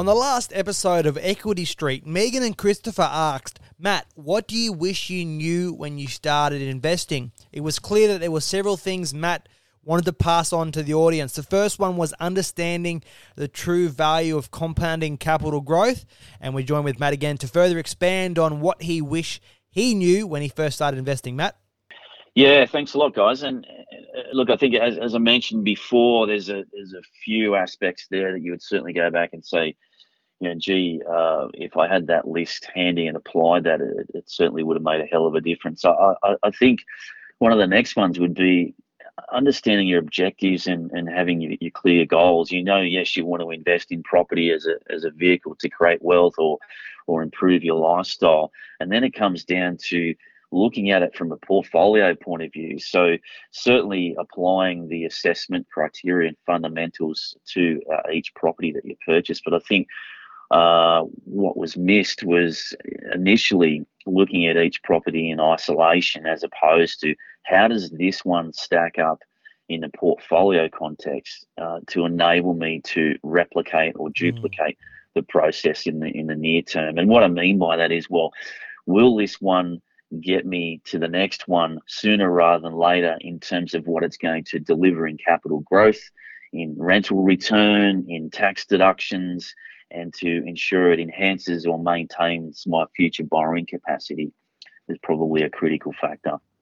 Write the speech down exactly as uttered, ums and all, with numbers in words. On the last episode of Equity Street, Megan and Christopher asked, Matt, what do you wish you knew when you started investing? It was clear that there were several things Matt wanted to pass on to the audience. The first one was understanding the true value of compounding capital growth. And we join with Matt again to further expand on what he wished he knew when he first started investing. Matt? Yeah, thanks a lot, guys. And look, I think as, as I mentioned before, there's a, there's a few aspects there that you would certainly go back and say, you know, gee, uh, if I had that list handy and applied that, it, it certainly would have made a hell of a difference. I, I, I think one of the next ones would be understanding your objectives and, and having your, your clear goals. You know, yes, you want to invest in property as a as a vehicle to create wealth or or improve your lifestyle. And then it comes down to looking at it from a portfolio point of view. So certainly applying the assessment criteria and fundamentals to uh, each property that you purchase. But I think Uh, what was missed was initially looking at each property in isolation as opposed to how does this one stack up in the portfolio context uh, to enable me to replicate or duplicate mm. the process in the in the near term. And what I mean by that is, well, will this one get me to the next one sooner rather than later in terms of what it's going to deliver in capital growth, in rental return, in tax deductions, and to ensure it enhances or maintains my future borrowing capacity is probably a critical factor.